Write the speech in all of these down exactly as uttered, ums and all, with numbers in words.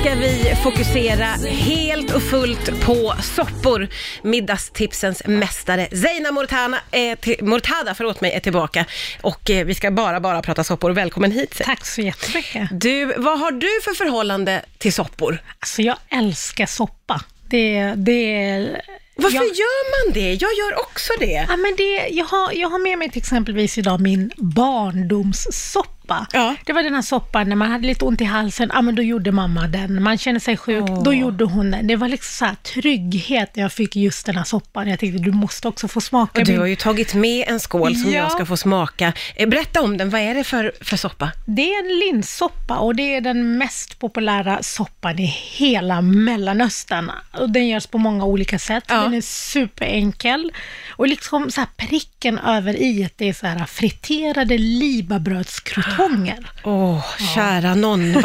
ska vi fokusera helt och fullt på soppor. Middagstipsens mästare Zeina Mortada, eh, t- Mortada förlåt mig, är tillbaka. Och eh, vi ska bara, bara prata soppor. Välkommen hit. Tack så jättemycket. Du, vad har du för förhållande till soppor? Alltså jag älskar soppa. Det, det är... Varför jag, gör man det? Jag gör också det. Ja, men det jag, har, jag har med mig till exempelvis idag min barndomssoppa. Ja. Det var den här soppan när man hade lite ont i halsen. Ja, men då gjorde mamma den. Man kände sig sjuk, oh. Då gjorde hon den. Det var liksom så här trygghet när jag fick just den här soppan. Jag tänkte, du måste också få smaka. Och du har ju tagit med en skål som ja. jag ska få smaka. Berätta om den. Vad är det för, för soppa? Det är en linssoppa och det är den mest populära soppan i hela Mellanöstern. Och den görs på många olika sätt. Ja. Den är superenkel. Och liksom så här pricken över i att det är så här friterade libabrödskrotonger. Åh, oh, kära ja. någon. Det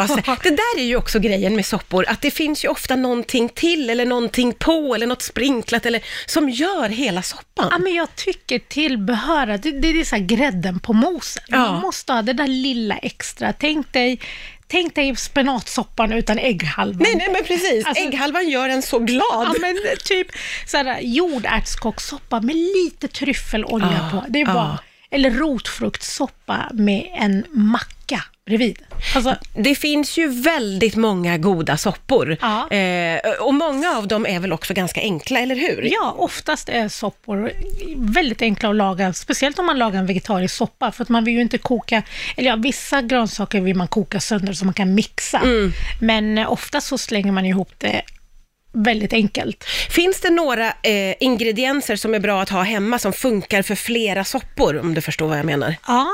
där är ju också grejen med soppor. Att det finns ju ofta någonting till eller någonting på eller något sprinklat eller som gör hela soppan. Ja, men jag tycker tillbehöra. Det, det är så här grädden på mosen. Ja. Man måste ha det där lilla extra. Tänk dig... Tänk dig spenatsoppan utan ägghalvan. Nej, nej men precis. Alltså, ägghalvan gör en så glad. Ja, men typ sådär jordärtskockssoppa med lite tryffelolja ah, på. Det är bara, ah. Eller rotfruktsoppa med en macka bredvid. Alltså, det finns ju väldigt många goda soppor. Ja. Eh, och många av dem är väl också ganska enkla, eller hur? Ja, oftast är soppor väldigt enkla att laga. Speciellt om man lagar en vegetarisk soppa. För att man vill ju inte koka... Eller ja, vissa grönsaker vill man koka sönder så man kan mixa. Mm. Men ofta så slänger man ihop det väldigt enkelt. Finns det några eh, ingredienser som är bra att ha hemma som funkar för flera soppor, om du förstår vad jag menar? Ja,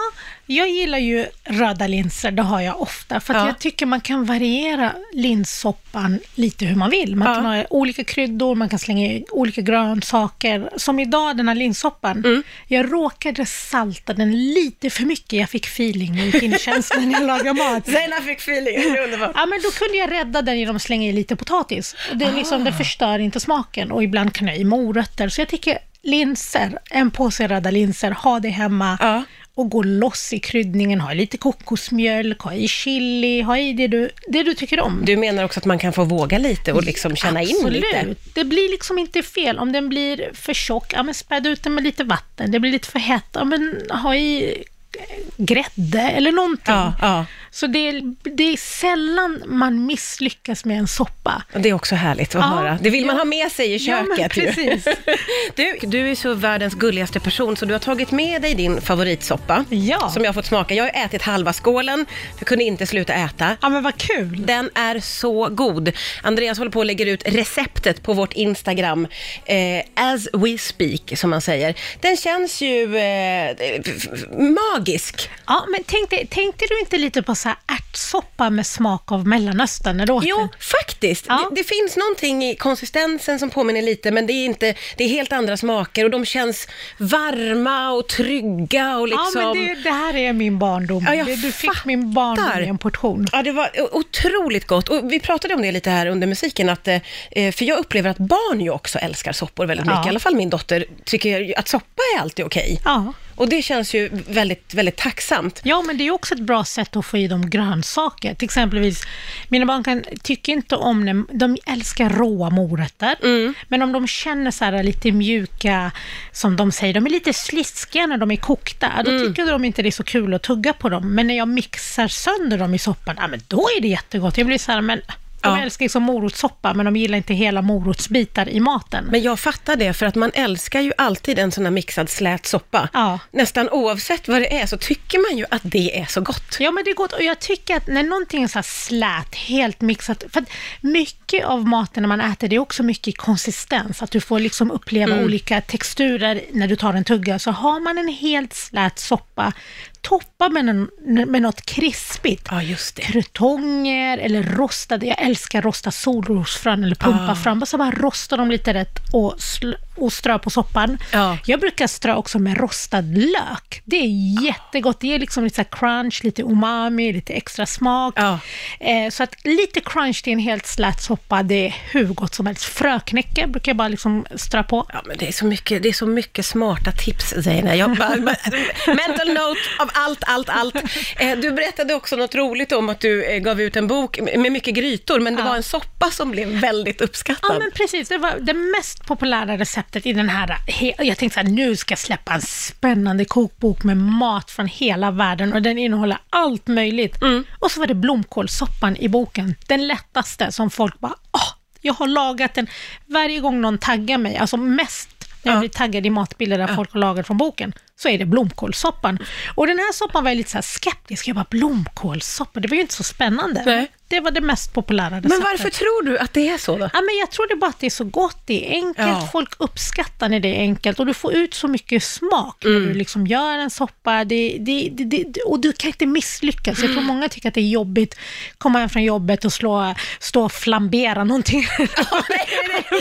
jag gillar ju röda linser, det har jag ofta. För att ja. jag tycker man kan variera linssoppan lite hur man vill. Man ja. kan ha olika kryddor, man kan slänga i olika grönsaker. Som idag, den här linssoppan. Mm. Jag råkade salta den lite för mycket. Jag fick feeling i min tjänst när jag lagade mat. Sen jag fick feeling, det är underbart. Ja, men då kunde jag rädda den genom att slänga i lite potatis. Det är liksom som det förstör inte smaken och ibland kan jag i morötter. Så jag tycker linser, en påse röda linser, ha det hemma ja. och gå loss i kryddningen. Ha lite kokosmjölk, ha i chili, ha i det du, det du tycker om. Du menar också att man kan få våga lite och liksom känna Absolut. in lite. Absolut, det blir liksom inte fel. Om den blir för tjock, ja, men späd ut den med lite vatten. Det blir lite för hett, ja, men ha i... grädde eller någonting. Ja, ja. Så det är, det är sällan man misslyckas med en soppa. Det är också härligt att ja, höra. Det vill ja. man ha med sig i köket. Ja, precis. Du, du är så världens gulligaste person, så du har tagit med dig din favoritsoppa ja. som jag har fått smaka. Jag har ätit halva skålen. Jag kunde inte sluta äta. Ja, men vad kul. Den är så god. Andreas håller på att lägga ut receptet på vårt Instagram eh, as we speak, som man säger. Den känns ju eh, mag Ja, men tänkte, tänkte du inte lite på så här ärtsoppa med smak av Mellanöstern när du åt? Jo, faktiskt. Ja. Det, det finns någonting i konsistensen som påminner lite, men det är inte, det är helt andra smaker och de känns varma och trygga och liksom... Ja, men det, det här är min barndom. Ja, jag det, du fick fattar. min barndom i en portion. Ja, det var otroligt gott. Och vi pratade om det lite här under musiken, att, för jag upplever att barn ju också älskar soppor väldigt mycket. Ja. I alla fall min dotter tycker att soppa är alltid okej. Okay. Ja. Och det känns ju väldigt, väldigt tacksamt. Ja, men det är också ett bra sätt att få i dem grönsaker. Till exempelvis, mina barn kan, tycker inte om dem. De älskar råa morötter. Mm. Men om de känner så här lite mjuka, som de säger, de är lite sliskiga när de är kokta. Då mm. tycker de inte det är så kul att tugga på dem. Men när jag mixar sönder dem i soppan, ja, men då är det jättegott. Jag blir så här, men... De ja. älskar liksom morotssoppa, men de gillar inte hela morotsbitar i maten. Men jag fattar det, för att man älskar ju alltid en sån här mixad slät soppa. Ja. Nästan oavsett vad det är så tycker man ju att det är så gott. Ja, men det är gott. Och jag tycker att när någonting är så här slät, helt mixat... För att mycket av maten när man äter, det är också mycket konsistens. Att du får liksom uppleva mm. olika texturer när du tar en tugga. Så har man en helt slät soppa... Toppa med, en, med något krispigt. Ja, just det. Krutonger eller rostade. Jag älskar rosta solrosfrön eller pumpa ah. fram. Och så bara rosta dem lite rätt och sl- och strö på soppan. Ja. Jag brukar strö också med rostad lök. Det är jättegott. Det är liksom lite så här crunch, lite umami, lite extra smak. Ja. Eh, så att lite crunch till en helt slät soppa, det är hur gott som helst. Fröknäcke brukar jag bara liksom strö på. Ja, men det är så mycket, det är så mycket smarta tips, Zeina. Jag bara, mental note av allt, allt, allt. Eh, du berättade också något roligt om att du eh, gav ut en bok med mycket grytor, men det ja. var en soppa som blev väldigt uppskattad. Ja, men precis. Det var det mest populära receptet i den här. Jag tänkte att nu ska jag släppa en spännande kokbok med mat från hela världen, och den innehåller allt möjligt. Mm. Och så var det blomkålsoppan i boken. Den lättaste som folk bara, åh, jag har lagat den varje gång någon taggar mig. Alltså mest när jag blir taggad i matbilder där ja. folk har lagat från boken, så är det blomkålsoppan. Och den här soppan var jag lite så här skeptisk. Jag bara, blomkålssoppa, det var ju inte så spännande. Nej. Det var det mest populära receptet. Men varför tror du att det är så då? Ja, men jag tror det bara att det är så gott, det är enkelt. Ja. Folk uppskattar när det är enkelt, och du får ut så mycket smak mm. när du liksom gör en soppa. Det, det, det, det, och du kan inte misslyckas. Mm. Jag tror många tycker att det är jobbigt att komma hem från jobbet och slå, stå och flambera någonting. Oh, nej, nej, nej,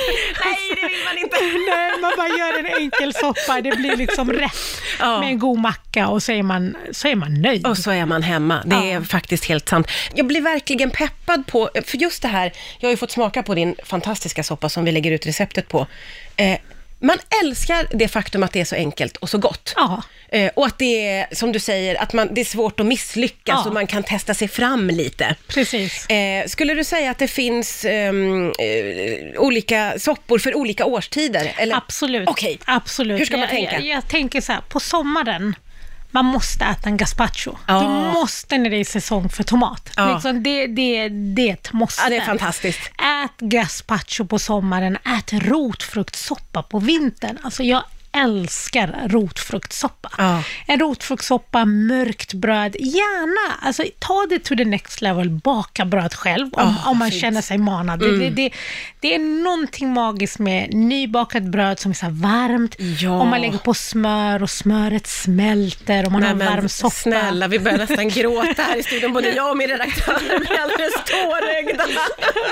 det vill man inte. Nej, man bara gör en enkel soppa. Det blir liksom rätt ja. med en god macka, och så är, man, så är man nöjd. Och så är man hemma. Det ja. är faktiskt helt sant. Jag blir verkligen peppad på, för just det här, jag har ju fått smaka på din fantastiska soppa som vi lägger ut receptet på. Eh, man älskar det faktum att det är så enkelt och så gott. Ja. Eh, och att det är, som du säger, att man, det är svårt att misslyckas ja. och man kan testa sig fram lite. Precis. Eh, skulle du säga att det finns eh, olika soppor för olika årstider? Eller? Absolut. Okej. Absolut. Hur ska man jag, tänka? Jag, jag tänker så här, på sommaren man måste äta en gazpacho. Oh. Du måste när det är säsong för tomat. Oh. Liksom det, det, det måste. Ja, det är fantastiskt. Ät gazpacho på sommaren. Ät rotfruktsoppa på vintern. Alltså jag älskar rotfruktsoppa. Oh. En rotfruktsoppa, mörkt bröd. Gärna. Alltså, ta det to the next level. Baka bröd själv om, oh, om man fint. känner sig manad. Mm. Det, det, det är någonting magiskt med nybakat bröd som är så här varmt. Ja. Om man lägger på smör och smöret smälter och man Nej, har en varm soppa. Snälla, vi börjar nästan gråta här i studion. Både jag och min redaktör blir alldeles tårögda.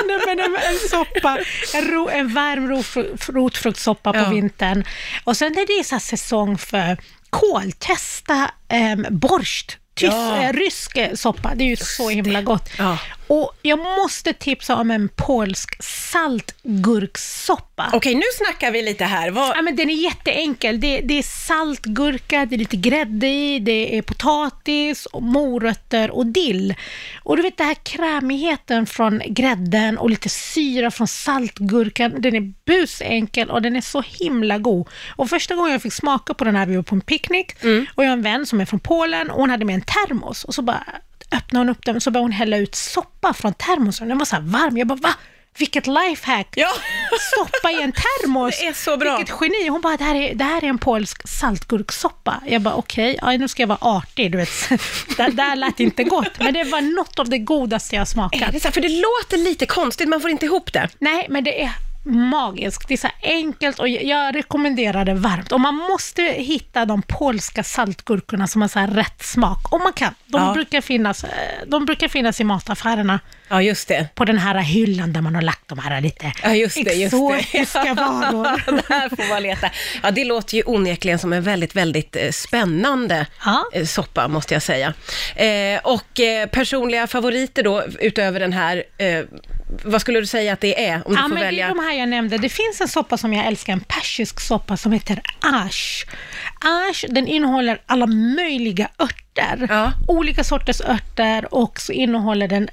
Nej, men en, en soppa. En, ro, en varm rotfru, rotfruktsoppa på ja. vintern. Och sen när det är så här säsong för kål, testa eh, borst, tysk, ja. eh, rysk soppa. Det är ju Just så himla gott. Ja. Och jag måste tipsa om en polsk saltgurksoppa. Okej, nu snackar vi lite här. Vad... Ja, men den är jätteenkel. Det, det är saltgurka, det är lite grädde i, det är potatis, och morötter och dill. Och du vet, den här krämigheten från grädden och lite syra från saltgurkan, den är busenkel och den är så himla god. Och första gången jag fick smaka på den här, vi var på en picknick mm. och jag har en vän som är från Polen och hon hade med en termos och så bara... öppnade hon upp den, så började hon hälla ut soppa från termosen. Den var så här varm. Jag bara, va? Vilket lifehack. Ja. Soppa i en termos. Det är så bra. Vilket geni. Hon bara, det här är, det här är en polsk saltgurksoppa. Jag bara, okej, okay, nu ska jag vara artig. Du vet. Det där lät inte gott. Men det var något av det godaste jag smakat. Det är så här, för det låter lite konstigt. Man får inte ihop det. Nej, men det är magiskt. Det är så enkelt och jag rekommenderar det varmt. Och man måste hitta de polska saltgurkorna som har så här rätt smak. Om man kan. De, ja. brukar finnas, de brukar finnas i mataffärerna. Ja, just det. På den här hyllan där man har lagt de här lite ja, just det, exotiska just det. varor. Ja, där får man leta. Ja, det låter ju onekligen som en väldigt, väldigt spännande ja. soppa, måste jag säga. Eh, och eh, personliga favoriter då, utöver den här... Eh, vad skulle du säga att det är? Om du ja, får men välja. Det är de här jag nämnde. Det finns en soppa som jag älskar, en persisk soppa som heter ash. Ash, den innehåller alla möjliga örter. Ja. Olika sorters örter, och så innehåller den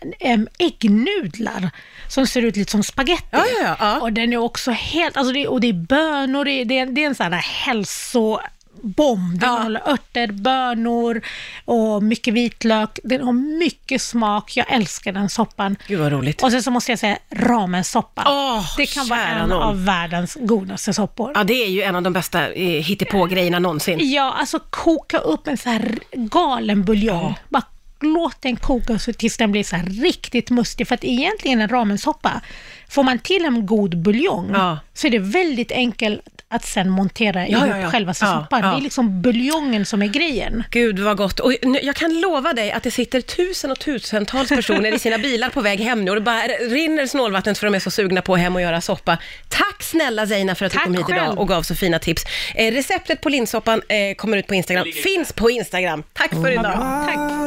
äggnudlar som ser ut lite som spagetti. Ja, ja, ja. Och den är också helt, alltså det, och det är bönor, det, det, det är en sån här hälso... bomb. Den ja. håller örter, bönor och mycket vitlök. Den har mycket smak. Jag älskar den soppan. Gud vad roligt. Och sen så måste jag säga ramensoppa. Oh, det kan vara en någon. av världens godaste soppor. Ja, det är ju en av de bästa eh, hittepå-grejerna någonsin. Ja, alltså koka upp en så här galen buljong. Oh. Bara låt den koka så tills den blir så här riktigt mustig. För att egentligen en ramensoppa, får man till en god buljong ja. så är det väldigt enkelt att sen montera ja, ihop ja, ja. själva soppan. Ja, ja. Det är liksom buljongen som är grejen. Gud vad gott. Och jag kan lova dig att det sitter tusen och tusentals personer i sina bilar på väg hem nu och det bara rinner snålvattnet för de är så sugna på hem och göra soppa. Tack snälla Zeina för att Tack du kom hit själv. idag och gav så fina tips. Eh, receptet på linssoppan eh, kommer ut på Instagram. Finns på Instagram. Tack för idag. Tack.